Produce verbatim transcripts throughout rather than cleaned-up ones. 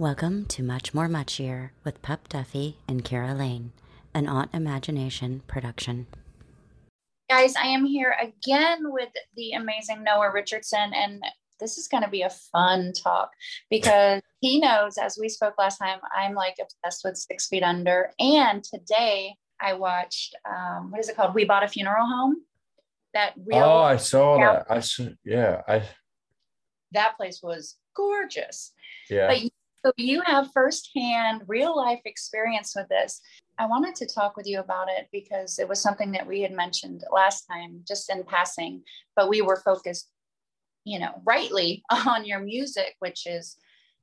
Welcome to Much More Muchier with Pup Duffy and Keira Lane, an Aunt Imagination production. Guys, I am here again with the amazing Noah Richardson, and this is going to be a fun talk because he knows, as we spoke last time, I'm like obsessed with Six Feet Under, and today I watched, um, what is it called? We Bought a Funeral Home. That real. Oh, I saw that. I saw, yeah. I. That place was gorgeous. Yeah. But you, so you have firsthand real life experience with this. I wanted to talk with you about it because it was something that we had mentioned last time, just in passing, but we were focused, you know, rightly on your music, which is,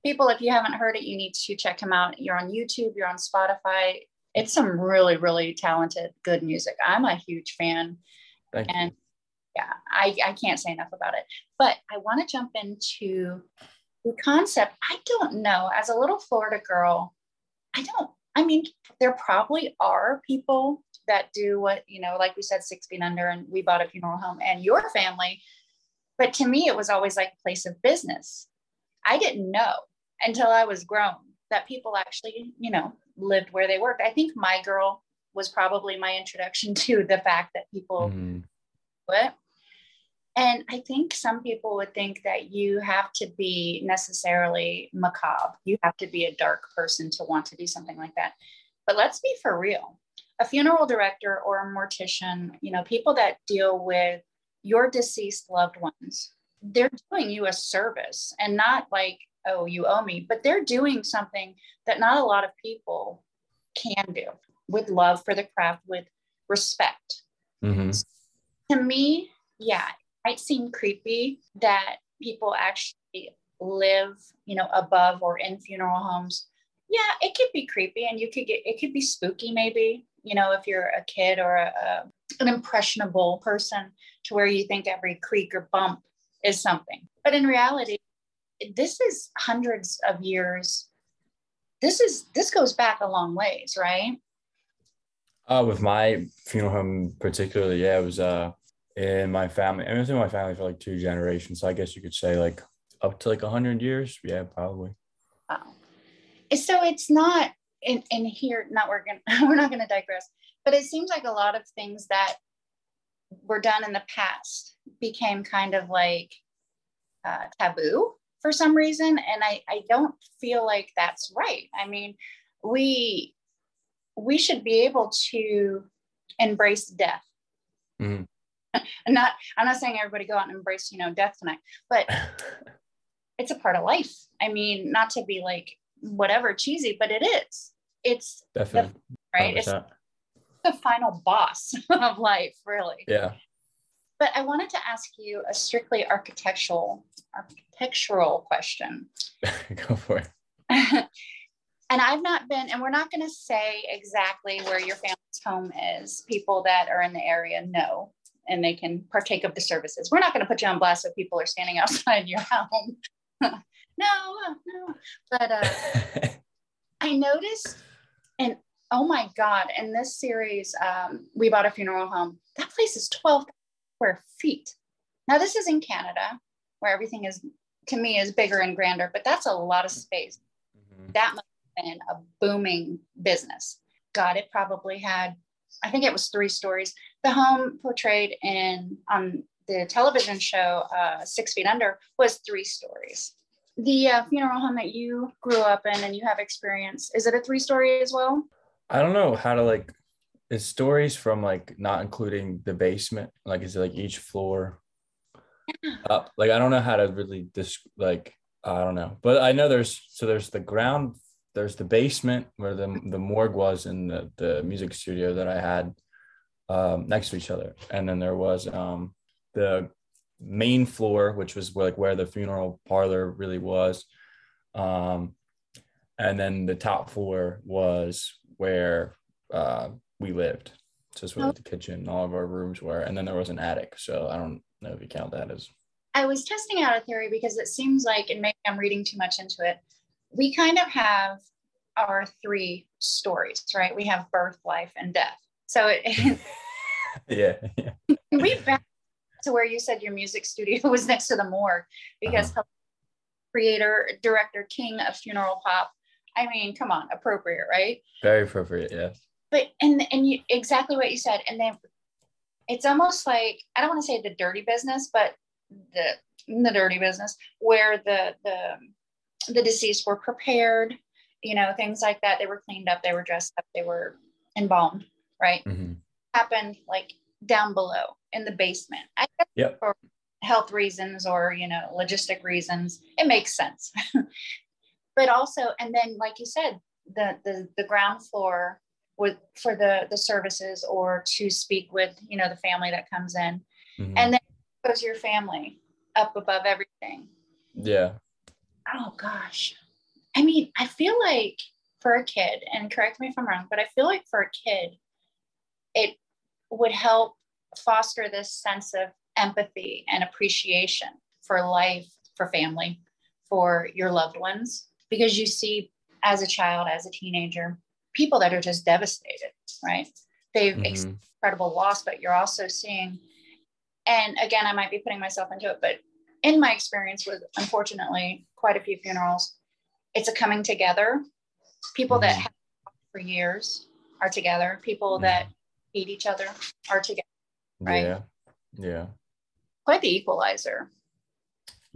people, if you haven't heard it, you need to check him out. You're on YouTube, you're on Spotify. It's some really, really talented, good music. I'm a huge fan. Thank and you. yeah, I, I can't say enough about it, but I want to jump into the concept. I don't know, as a little Florida girl, I don't, I mean, there probably are people that do what, you know, like we said, Six Feet Under and We Bought a Funeral Home and your family. But to me, it was always like a place of business. I didn't know until I was grown that people actually, you know, lived where they worked. I think My Girl was probably my introduction to the fact that people mm-hmm. do it. And I think some people would think that you have to be necessarily macabre. You have to be a dark person to want to do something like that. But let's be for real. A funeral director or a mortician, you know, people that deal with your deceased loved ones, they're doing you a service, and not like, oh, you owe me, but they're doing something that not a lot of people can do, with love for the craft, with respect. Mm-hmm. So to me, yeah, it might seem creepy that people actually live, you know, above or in funeral homes. Yeah, it could be creepy, and you could get, it could be spooky maybe, you know, if you're a kid or a, a an impressionable person, to where you think every creak or bump is something. But in reality, this is hundreds of years. This is, this goes back a long ways, right? Uh, with my funeral home particularly, yeah, it was uh, in my family. I mean, it was in my family for like two generations. So I guess you could say like up to like one hundred years. Yeah, probably. Wow. So it's not in, in here, not we're going we're not going to digress. But it seems like a lot of things that were done in the past became kind of like uh, taboo for some reason. And I, I don't feel like that's right. I mean, we we should be able to embrace death. Mm-hmm. I'm not, I'm not saying everybody go out and embrace, you know, death tonight, but it's a part of life. I mean, not to be like whatever cheesy, but it is. It's definitely the, right. one hundred percent. It's the final boss of life, really. Yeah. But I wanted to ask you a strictly architectural architectural question. Go for it. And I've not been, and we're not going to say exactly where your family's home is. People that are in the area know, and they can partake of the services. We're not going to put you on blast if people are standing outside your home. no, no. But uh, I noticed, and oh my God, in this series, um, We Bought a Funeral Home, that place is twelve square feet. Now this is in Canada, where everything is, to me, is bigger and grander, but that's a lot of space. Mm-hmm. That must have been a booming business. God, it probably had, I think it was three stories. The home portrayed in on the television show, uh, Six Feet Under, was three stories. The uh, funeral home that you grew up in and you have experience, is it a three-story as well? I don't know how to like, it's stories from like not including the basement. Like, is it like each floor up? Like, I don't know how to really dis like, I don't know, but I know there's, so there's the ground, there's the basement where the, the morgue was in the, the music studio that I had um, next to each other. And then there was um, the main floor, which was where, like where the funeral parlor really was. Um, and then the top floor was where uh we lived, so it's where oh. the kitchen and all of our rooms were, and then there was an attic, so I don't know if you count that as. I was testing out a theory because it seems like, and maybe I'm reading too much into it, we kind of have our three stories, right? We have birth, life, and death. So it yeah, yeah. We back to where you said your music studio was next to the morgue, because uh-huh. creator, director, king of Funeral Pop. I mean, come on, appropriate, right? Very appropriate, yeah. But, and and you, exactly what you said. And then it's almost like, I don't want to say the dirty business, but the the dirty business where the the the deceased were prepared, you know, things like that. They were cleaned up, they were dressed up, they were embalmed, right? Mm-hmm. Happened like down below in the basement. I guess yep. For health reasons or, you know, logistic reasons, it makes sense. But also, and then, like you said, the the, the ground floor with for the, the services or to speak with, you know, the family that comes in. Mm-hmm. And then goes your family up above everything. Yeah. Oh, gosh. I mean, I feel like for a kid, and correct me if I'm wrong, but I feel like for a kid, it would help foster this sense of empathy and appreciation for life, for family, for your loved ones. Because you see, as a child, as a teenager, people that are just devastated, right? They've mm-hmm. experienced incredible loss, but you're also seeing, and again, I might be putting myself into it, but in my experience with, unfortunately, quite a few funerals, it's a coming together. People mm-hmm. that have been for years are together. People mm-hmm. that hate each other are together, right? Yeah, yeah. Quite the equalizer.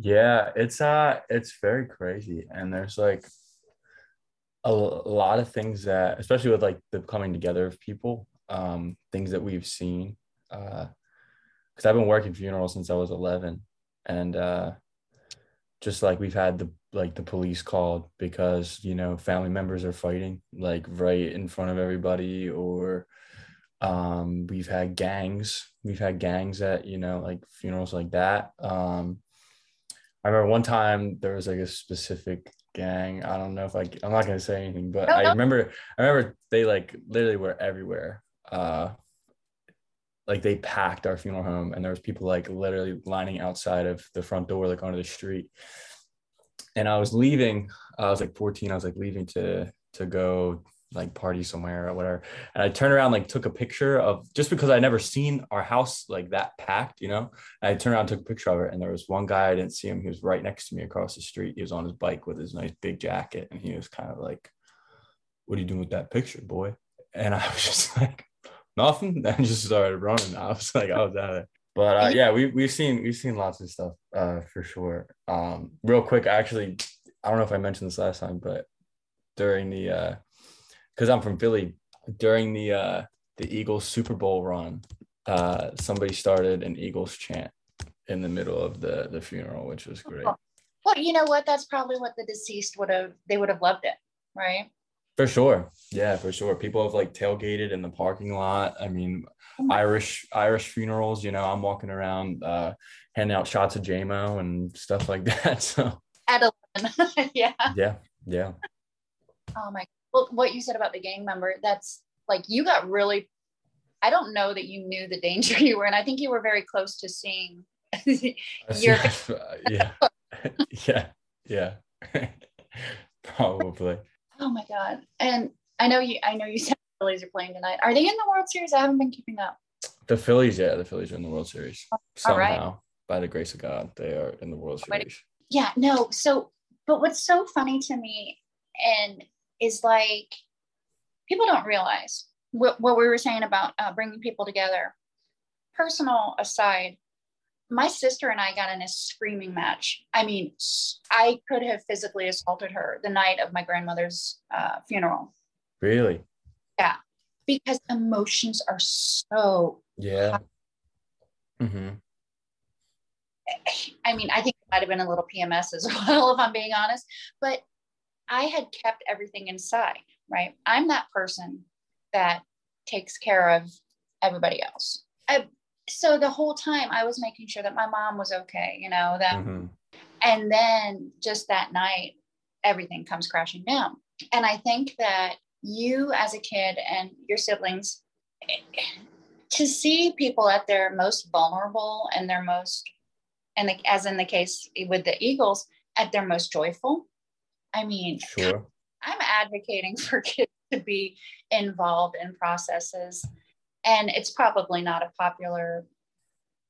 Yeah, it's uh it's very crazy, and there's like a, l- a lot of things that, especially with like the coming together of people, um things that we've seen, uh because I've been working funerals since I was eleven, and uh just like we've had the like the police called because, you know, family members are fighting like right in front of everybody, or um we've had gangs we've had gangs at, you know, like funerals like that. um I remember one time there was like a specific gang. I don't know if I, I'm not going to say anything, but no, I no. remember, I remember they like literally were everywhere. Uh, like they packed our funeral home, and there was people like literally lining outside of the front door, like onto the street. And I was leaving, I was like fourteen. I was like leaving to, to go like party somewhere or whatever. And I turned around, like took a picture of, just because I'd never seen our house like that packed, you know, and I turned around, took a picture of it. And there was one guy, I didn't see him. He was right next to me across the street. He was on his bike with his nice big jacket. And he was kind of like, "What are you doing with that picture, boy?" And I was just like, nothing. And just started running. I was like, I was out of it. But uh, yeah, we, we've seen, we've seen lots of stuff uh, for sure. Um, real quick, actually, I don't know if I mentioned this last time, but during the, uh, because I'm from Philly, during the uh, the Eagles Super Bowl run, uh, somebody started an Eagles chant in the middle of the, the funeral, which was great. Well, you know what? That's probably what the deceased would have, they would have loved it, right? For sure. Yeah, for sure. People have like tailgated in the parking lot. I mean, oh my Irish Irish funerals, you know, I'm walking around uh, handing out shots of J M O and stuff like that. So at eleven. Yeah. Yeah. Yeah. Oh my. Well, what you said about the gang member, that's like, you got really, I don't know that you knew the danger you were in. I think you were very close to seeing your. Yeah. Yeah. Yeah. Probably. Oh my God. And I know you, I know you said the Phillies are playing tonight. Are they in the World Series? I haven't been keeping up. The Phillies. Yeah. The Phillies are in the World Series. Somehow, right. By the grace of God, they are in the World Series. Yeah. No. So, but what's so funny to me and is like, people don't realize what, what we were saying about uh, bringing people together. Personal aside, my sister and I got in a screaming match. I mean, I could have physically assaulted her the night of my grandmother's uh, funeral. Really? Yeah, because emotions are so yeah. Mm-hmm. I mean, I think it might have been a little P M S as well, if I'm being honest, but I had kept everything inside, right? I'm that person that takes care of everybody else. I, so the whole time I was making sure that my mom was okay, you know, that, mm-hmm. and then just that night, everything comes crashing down. And I think that you as a kid and your siblings, to see people at their most vulnerable and their most, and the, as in the case with the Eagles, at their most joyful, I mean, sure. I'm advocating for kids to be involved in processes, and it's probably not a popular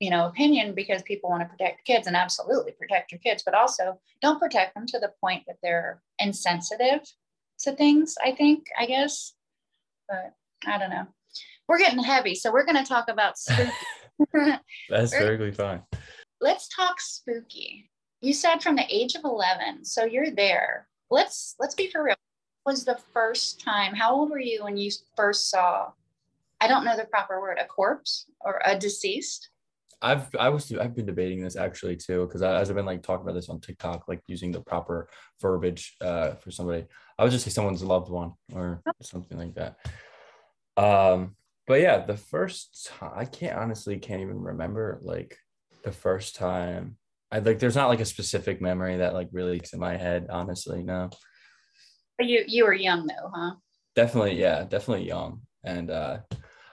you know, opinion because people want to protect kids, and absolutely protect your kids, but also don't protect them to the point that they're insensitive to things, I think, I guess, but I don't know. We're getting heavy, so we're going to talk about spooky. That's perfectly fine. Let's talk spooky. You said from the age of eleven, so you're there. Let's let's be for real. Was the first time, how old were you when you first saw, I don't know the proper word, a corpse or a deceased? I've I was I've been debating this actually too, because as I've been like talking about this on TikTok, like using the proper verbiage uh, for somebody. I would just say someone's loved one or something like that. Um, but yeah, the first time, I can't honestly can't even remember like the first time. I like there's not like a specific memory that like really is in my head. Honestly, no. But you you were young though, huh? Definitely, yeah, definitely young, and. uh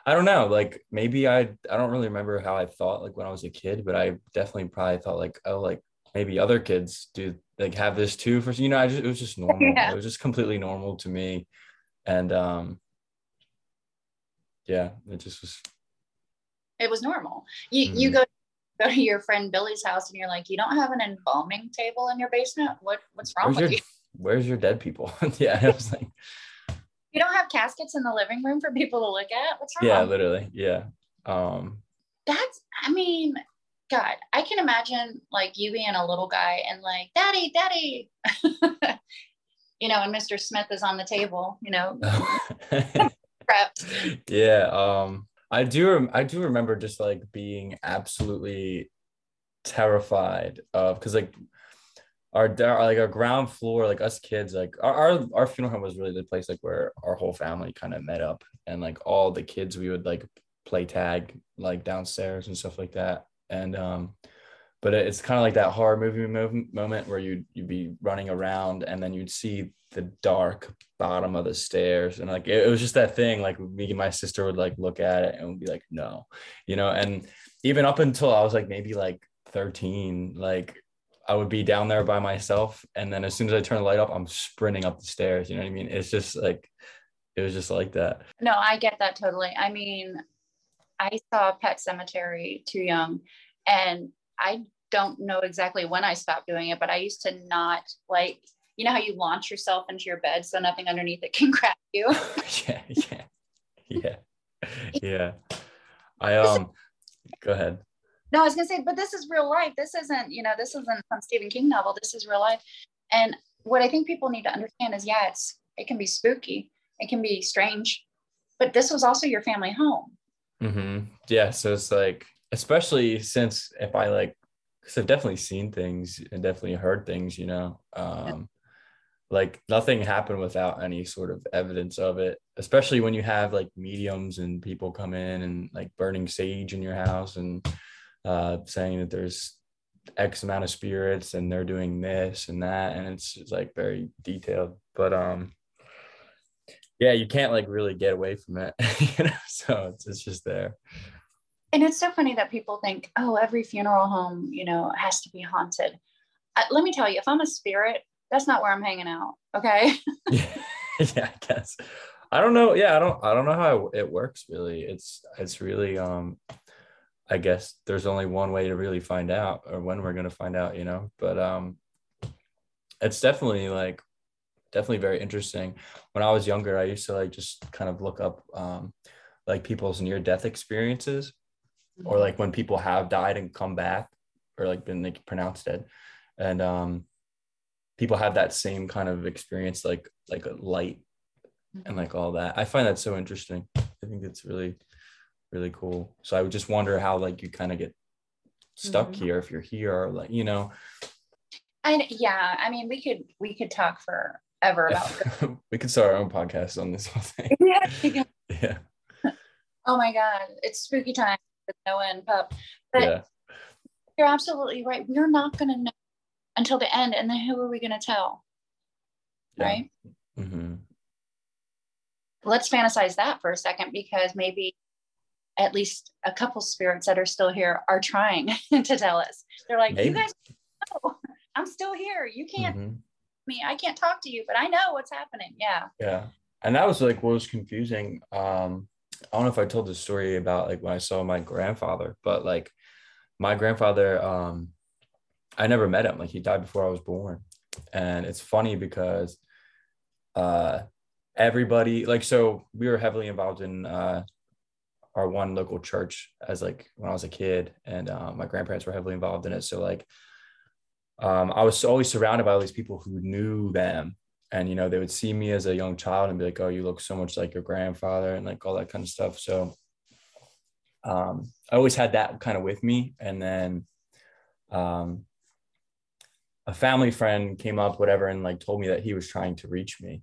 I don't know, like maybe I I don't really remember how I thought like when I was a kid, but I definitely probably thought like, oh, like maybe other kids do like have this too for, you know, I just, it was just normal. Yeah. It was just completely normal to me. And um, yeah, it just was. It was normal. You, mm-hmm. you go, go to your friend Billy's house and you're like, you don't have an embalming table in your basement? What What's wrong where's with your, you? Where's your dead people? Yeah, I was like. You don't have caskets in the living room for people to look at? What's wrong? Yeah, literally. Yeah. Um, That's, I mean, God, I can imagine like you being a little guy and like, daddy, daddy, you know, and Mister Smith is on the table, you know. Prepped. Yeah. Um, I do. Rem- I do remember just like being absolutely terrified of, because like, Our, our like our ground floor, like us kids, like our, our our funeral home was really the place like where our whole family kind of met up, and like all the kids we would like play tag like downstairs and stuff like that. And um but it, it's kind of like that horror movie mov- moment where you'd you'd be running around and then you'd see the dark bottom of the stairs, and like it, it was just that thing like me and my sister would like look at it and we'd be like, no, you know. And even up until I was like maybe like thirteen, like I would be down there by myself, and then as soon as I turn the light up, I'm sprinting up the stairs. You know what I mean? It's just like, it was just like that. No, I get that totally. I mean, I saw Pet Cemetery too young, and I don't know exactly when I stopped doing it, but I used to not like, you know how you launch yourself into your bed so nothing underneath it can grab you? yeah, yeah, yeah, yeah. I, um, go ahead. No, I was going to say, but this is real life. This isn't, you know, this isn't some Stephen King novel. This is real life. And what I think people need to understand is, yeah, it's, it can be spooky. It can be strange, but this was also your family home. Mm-hmm. Yeah. So it's like, especially since if I like, because I've definitely seen things and definitely heard things, you know, um, like nothing happened without any sort of evidence of it, especially when you have like mediums and people come in and like burning sage in your house and uh saying that there's X amount of spirits and they're doing this and that, and it's, it's like very detailed, but um yeah, you can't like really get away from it. You know, so it's, it's just there. And it's so funny that people think, oh, every funeral home, you know, has to be haunted. Uh, let me tell you, if I'm a spirit, that's not where I'm hanging out, okay? yeah, yeah I guess I don't know yeah I don't I don't know how it works really. It's it's really um I guess there's only one way to really find out, or when we're going to find out, you know, but um, it's definitely like, definitely very interesting. When I was younger, I used to like, just kind of look up um, like people's near death experiences, or like when people have died and come back, or like been like pronounced dead. And um, people have that same kind of experience, like, like a light and like all that. I find that so interesting. I think it's really really cool. So I would just wonder how like you kind of get stuck mm-hmm. here if you're here, or like, you know. And yeah, I mean, we could we could talk forever about this. We could start our own podcast on this whole thing. Yeah. Yeah. Oh my God, it's spooky time with Noah and Pup. But yeah. You're absolutely right. We're not going to know until the end, and then who are we going to tell? Yeah. Right. Mm-hmm. Let's fantasize that for a second, because maybe at least a couple spirits that are still here are trying to tell us. They're like, maybe. You guys know, I'm still here. You can't, mm-hmm. me, I can't talk to you, but I know what's happening. Yeah. Yeah. And that was like, what was confusing. Um, I don't know if I told this story about like when I saw my grandfather, but like my grandfather, um, I never met him. Like, he died before I was born. And it's funny because uh, everybody, like, so we were heavily involved in uh, our one local church as like when I was a kid, and uh, my grandparents were heavily involved in it. So like, um, I was always surrounded by all these people who knew them. And, you know, they would see me as a young child and be like, oh, you look so much like your grandfather, and like all that kind of stuff. So um, I always had that kind of with me. And then um, a family friend came up, whatever, and like told me that he was trying to reach me.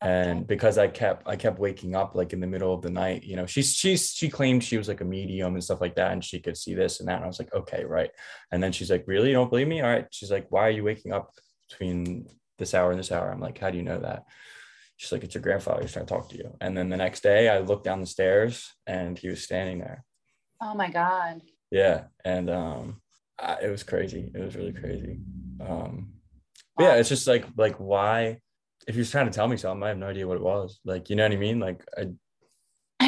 And because I kept, I kept waking up like in the middle of the night, you know, she's, she's, she claimed she was like a medium and stuff like that, and she could see this and that. And I was like, okay, right. And then she's like, really, you don't believe me? All right. She's like, why are you waking up between this hour and this hour? I'm like, how do you know that? She's like, it's your grandfather. He's trying to talk to you. And then the next day I looked down the stairs and he was standing there. Oh my God. Yeah. And um, I, it was crazy. It was really crazy. Um, wow. Yeah. It's just like, like why, if he was trying to tell me something, I have no idea what it was. Like, you know what I mean? Like, I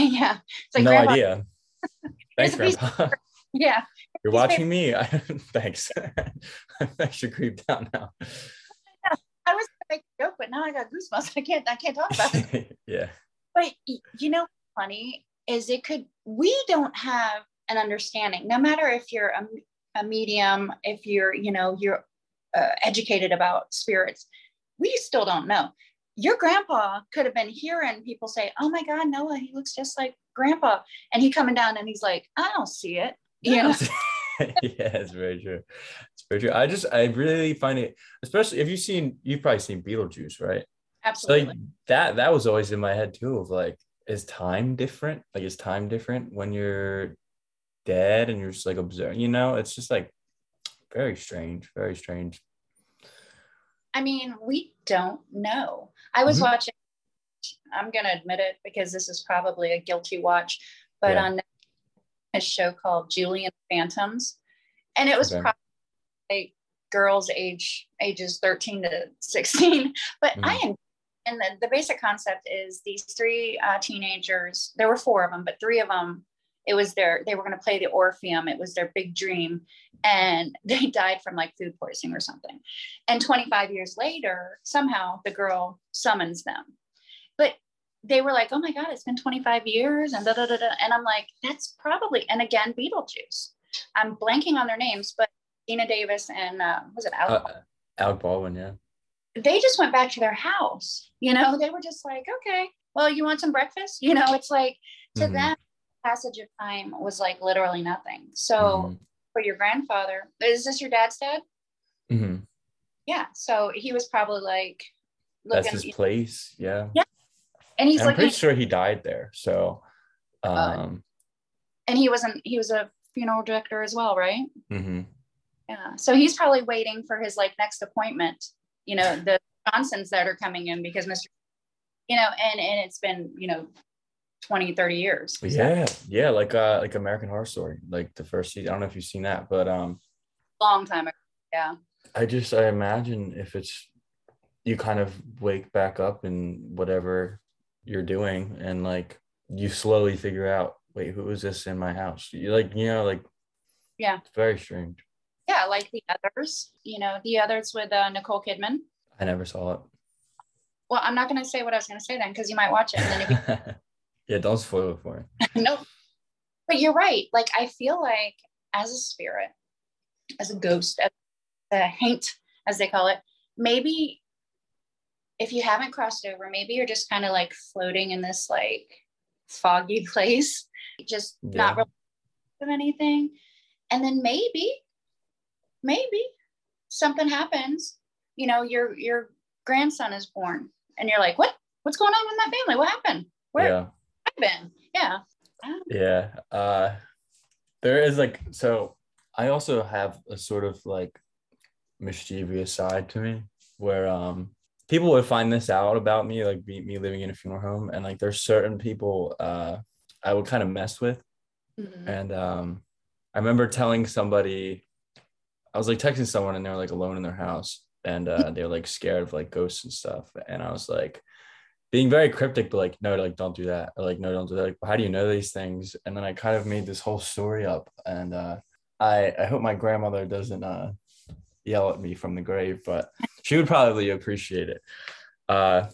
yeah. It's like, no grandpa. idea. Thanks, Grandpa. Yeah. You're He's watching me. Thanks. I should creep down now. I was gonna make a joke, but now I got goosebumps. I can't I can't talk about it. Yeah. But you know what's funny is it could we don't have an understanding, no matter if you're a, a medium, if you're, you know, you're uh, educated about spirits, we still don't know. Your grandpa could have been hearing people say, oh my God, Noah, he looks just like Grandpa. And he coming down and he's like, I don't see it. You know? Yeah, it's very true. It's very true. I just, I really find it, especially if you've seen, you've probably seen Beetlejuice, right? Absolutely. So like that, that was always in my head too, of like, is time different? Like, is time different when you're dead and you're just like observing, you know? It's just like very strange, very strange. I mean, we don't know. I was mm-hmm. watching, I'm going to admit it because this is probably a guilty watch, but yeah. on a show called Julian Phantoms. And it was okay. probably like girls age ages thirteen to sixteen. But mm-hmm. I am, and the, the basic concept is these three uh, teenagers, there were four of them, but three of them, it was their, they were going to play the Orpheum. It was their big dream. And they died from like food poisoning or something. And twenty-five years later, somehow the girl summons them. But they were like, oh my God, it's been twenty-five years. And da da da da. And I'm like, that's probably, and again, Beetlejuice. I'm blanking on their names, but Dina Davis and uh, was it Al uh, Baldwin? Al Baldwin, yeah. They just went back to their house. You know, they were just like, okay, well, you want some breakfast? You know, it's like to mm-hmm. them, passage of time was like literally nothing. So mm-hmm. for your grandfather, is this your dad's dad? Mm-hmm. Yeah. So he was probably like, that's his place. Yeah. Yeah. And he's and like, I'm pretty sure he died there. So, um, uh, and he wasn't, he was a funeral director as well. Right. Mm-hmm. Yeah. So he's probably waiting for his like next appointment, you know, the Johnsons that are coming in because Mister you know, and, and it's been, you know, twenty, thirty years. So. Yeah. Yeah. Like, uh, like American Horror Story, like the first season. I don't know if you've seen that, but, um, long time ago. Yeah. I just, I imagine if it's, you kind of wake back up in whatever you're doing and like, you slowly figure out, wait, who is this in my house? You like, you know, like, yeah, it's very strange. Yeah. Like The Others, you know, The Others with uh, Nicole Kidman. I never saw it. Well, I'm not going to say what I was going to say then, cause you might watch it. And then if you- Yeah, don't spoil it for me. No, but you're right. Like, I feel like as a spirit, as a ghost, as a haint, as they call it, maybe if you haven't crossed over, maybe you're just kind of like floating in this like foggy place, just yeah. not related to anything. And then maybe, maybe something happens, you know, your, your grandson is born and you're like, what, what's going on with my family? What happened? Where? Yeah. Been. Yeah. Yeah. Uh, there is like, so I also have a sort of like mischievous side to me where um people would find this out about me, like be, me living in a funeral home. And like there's certain people uh I would kind of mess with. Mm-hmm. And um I remember telling somebody, I was like texting someone and they were like alone in their house and uh they were like scared of like ghosts and stuff. And I was like, being very cryptic, but like, no, like, don't do that. Or like, no, don't do that. Like, how do you know these things? And then I kind of made this whole story up. And uh, I, I hope my grandmother doesn't uh, yell at me from the grave, but she would probably appreciate it. Uh,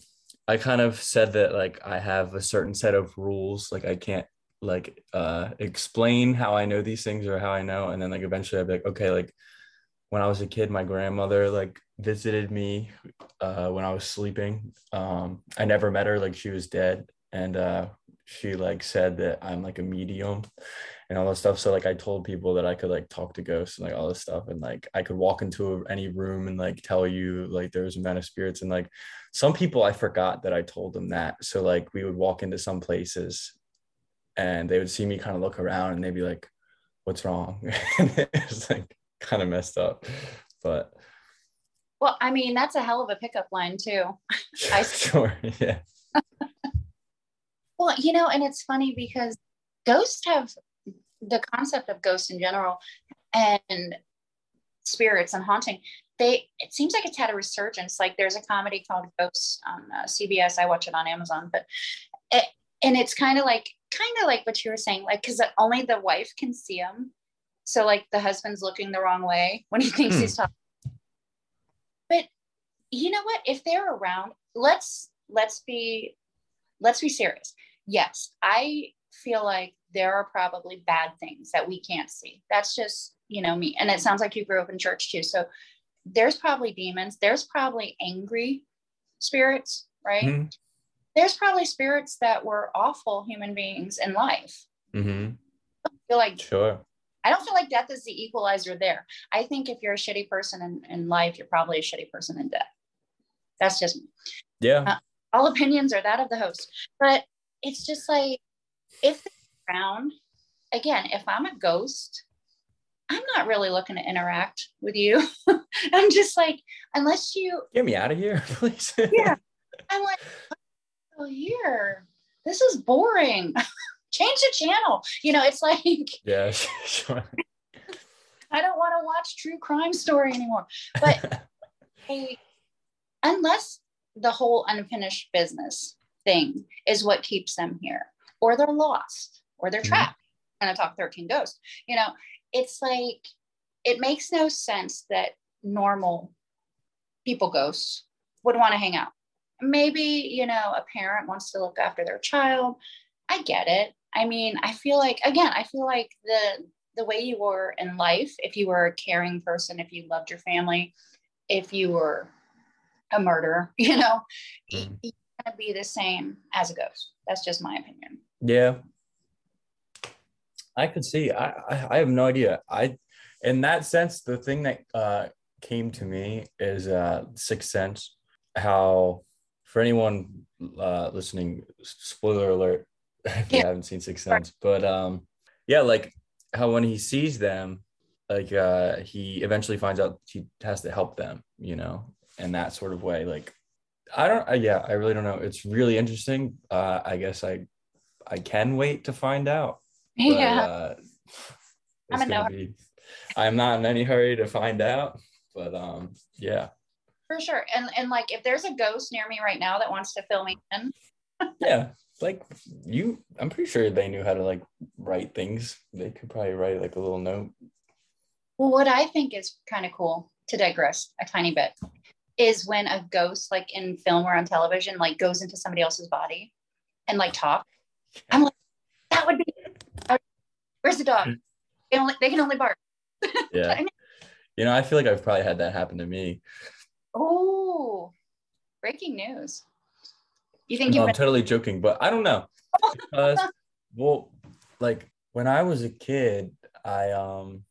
I kind of said that, like, I have a certain set of rules. Like, I can't, like, uh, explain how I know these things or how I know. And then, like, eventually I'd be like, okay, like, when I was a kid, my grandmother, like, visited me uh, when I was sleeping. Um, I never met her. Like, she was dead. And uh, she, like, said that I'm, like, a medium and all this stuff. So, like, I told people that I could, like, talk to ghosts and, like, all this stuff. And, like, I could walk into any room and, like, tell you, like, there's a man of spirits. And, like, some people, I forgot that I told them that. So, like, we would walk into some places and they would see me kind of look around and they'd be like, what's wrong? And it was, like, kind of messed up. But well, I mean, that's a hell of a pickup line too. I sure, yeah. Well, you know, and it's funny because ghosts have the concept of ghosts in general and spirits and haunting. They it seems like it's had a resurgence. Like, there's a comedy called Ghosts on uh, C B S. I watch it on Amazon, but it, and it's kind of like kind of like what you were saying, like, because only the wife can see them. So, like, the husband's looking the wrong way when he thinks mm. he's talking. But you know what? If they're around, let's let's be let's be serious. Yes, I feel like there are probably bad things that we can't see. That's just, you know, me. And it sounds like you grew up in church too. So there's probably demons. There's probably angry spirits, right? Mm. There's probably spirits that were awful human beings in life. Mm-hmm. I feel like sure. I don't feel like death is the equalizer there. I think if you're a shitty person in, in life, you're probably a shitty person in death. That's just me. Yeah. Uh, all opinions are that of the host. But it's just like, if they're around, again, if I'm a ghost, I'm not really looking to interact with you. I'm just like, unless you... Get me out of here, please. Yeah. I'm like, oh, here. This is boring. Change the channel. You know, it's like, yeah, sure. I don't want to watch True Crime Story anymore. But hey, unless the whole unfinished business thing is what keeps them here, or they're lost, or they're trapped. Mm-hmm. I'm going to talk thirteen Ghosts. You know, it's like, it makes no sense that normal people, ghosts, would want to hang out. Maybe, you know, a parent wants to look after their child. I get it. I mean, I feel like, again, I feel like the the way you were in life, if you were a caring person, if you loved your family, if you were a murderer, you know, mm. you're gonna be the same as a ghost. That's just my opinion. Yeah, I could see. I I, I have no idea. I, in that sense, the thing that uh, came to me is uh, Sixth Sense. How, for anyone uh, listening, spoiler alert. If you yeah. haven't seen Sixth Sense, but um yeah, like how when he sees them, like uh he eventually finds out he has to help them, you know, in that sort of way. Like, I don't uh, yeah I really don't know. It's really interesting. uh I guess I I can wait to find out, but, yeah uh, I'm, gonna be, I'm not in any hurry to find out, but um yeah, for sure. And and like, if there's a ghost near me right now that wants to fill me in, yeah, like, you, I'm pretty sure they knew how to, like, write things. They could probably write, like, a little note. Well, what I think is kind of cool, to digress a tiny bit, is when a ghost, like, in film or on television, like, goes into somebody else's body and, like, talk. I'm like, that would be, where's the dog? They, only, they can only bark. Yeah. You know, I feel like I've probably had that happen to me. Oh, breaking news. You think no, you I'm totally joking, but I don't know. Because, well, like, when I was a kid, I um,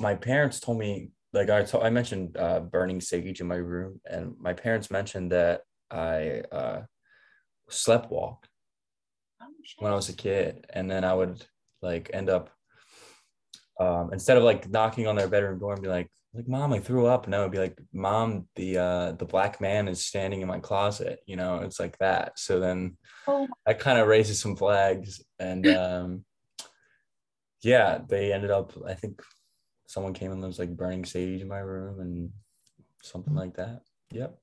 my parents told me, like, I told, I mentioned uh, burning sage in my room, and my parents mentioned that I uh, sleptwalked oh, when I was a kid, and then I would, like, end up um, instead of, like, knocking on their bedroom door and be like, like, Mom, I threw up. And I would be like, Mom, the uh, the black man is standing in my closet. You know, it's like that. So then oh. that kind of raises some flags. And um, yeah, they ended up, I think someone came and was like burning sage in my room and something like that. Yep.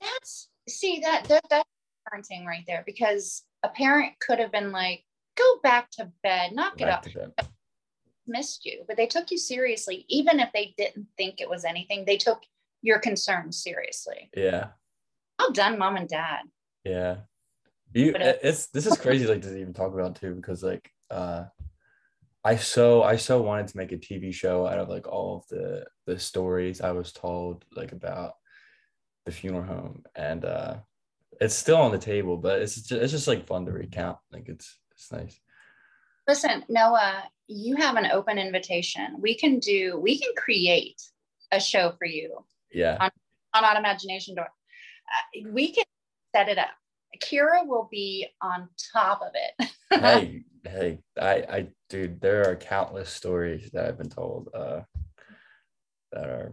That's, see, that, that that's parenting right there. Because a parent could have been like, go back to bed, knock it up. missed you, but they took you seriously. Even if they didn't think it was anything, they took your concerns seriously. Yeah. Well done, mom and dad. Yeah. You, it, it's this is crazy like to even talk about too, because like uh I so I so wanted to make a T V show out of like all of the the stories I was told like about the funeral home, and uh it's still on the table, but it's just, it's just like fun to recount. Like it's it's nice. Listen, Noah, you have an open invitation. We can do we can create a show for you. Yeah. On, on Aunt Imagination Door, uh, we can set it up. Keira will be on top of it. hey, hey, I, I, dude, there are countless stories that I've been told uh, that are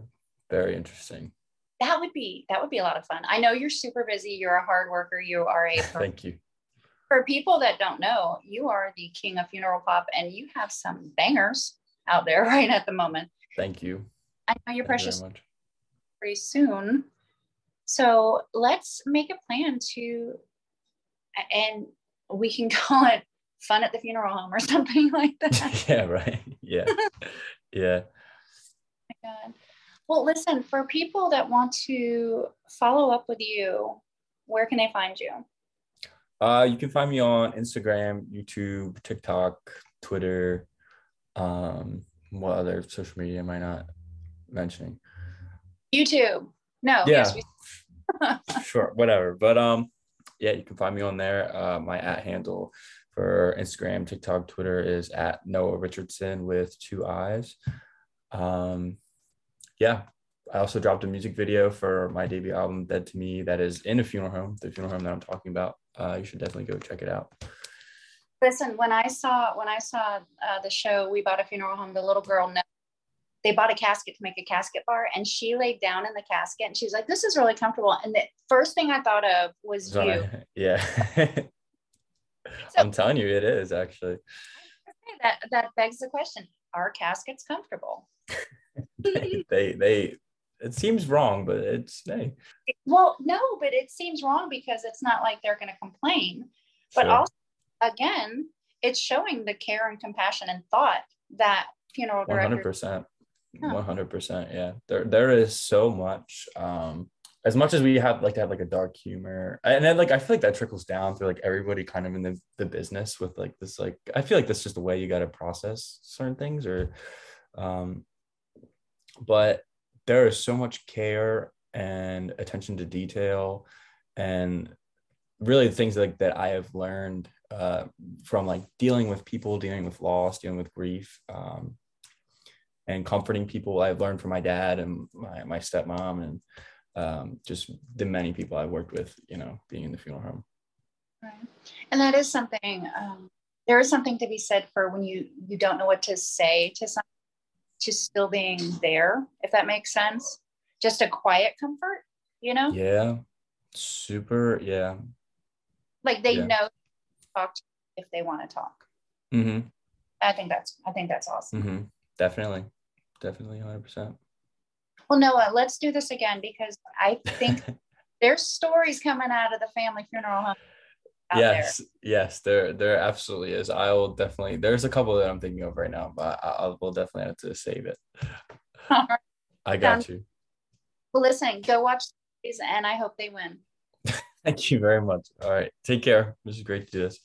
very interesting. That would be, that would be a lot of fun. I know you're super busy. You're a hard worker. You are a, thank you. For people that don't know, you are the king of funeral pop, and you have some bangers out there right at the moment. Thank you. I know you're Thank precious you very much. Pretty soon. So let's make a plan to, and we can call it Fun at the Funeral Home or something like that. Yeah, right. Yeah. Yeah. Oh my God. Well, listen, for people that want to follow up with you, where can they find you? Uh, you can find me on Instagram, YouTube, TikTok, Twitter. Um, what other social media am I not mentioning? YouTube. No. Yeah. Yes, we- sure. Whatever. But um, yeah, you can find me on there. Uh, my at handle for Instagram, TikTok, Twitter is at Noah Richardson with two I's. Um, yeah. I also dropped a music video for my debut album, Dead to Me, that is in a funeral home, the funeral home that I'm talking about. Uh, you should definitely go check it out. Listen, when I saw when I saw uh, the show We Bought a Funeral Home, the little girl, they bought a casket to make a casket bar, and she laid down in the casket and she's like, this is really comfortable. And the first thing I thought of was so, you. Yeah. So, I'm telling you, it is actually. That, that begs the question, are caskets comfortable? they, they, they, it seems wrong, but it's, hey. Well, no, but it seems wrong because it's not like they're going to complain. But sure. Also, again, it's showing the care and compassion and thought that funeral directors. one hundred percent. one hundred percent. Yeah, there there is so much, um as much as we have like to have like a dark humor, and then like I feel like that trickles down through like everybody kind of in the, the business with like this, like I feel like that's just the way you got to process certain things, or um but there is so much care and attention to detail, and really things like that I have learned uh from like dealing with people, dealing with loss, dealing with grief, um and comforting people. I've learned from my dad and my, my stepmom, and um, just the many people I've worked with, you know, being in the funeral home. Right. And that is something, um, there is something to be said for when you, you don't know what to say to someone, to still being there, if that makes sense, just a quiet comfort, you know? Yeah. Super. Yeah. Like they yeah. know talk to you if they want to talk. Mm-hmm. I think that's, I think that's awesome. Mm-hmm. Definitely. Definitely one hundred percent. Well, Noah, let's do this again, because I think there's stories coming out of the family funeral home. Yes. There. Yes, there there absolutely is. I will definitely, there's a couple that I'm thinking of right now, but I, I will definitely have to save it. All right. I got um, you. Well, listen, go watch these, and I hope they win. Thank you very much. All right. Take care. This is great to do this.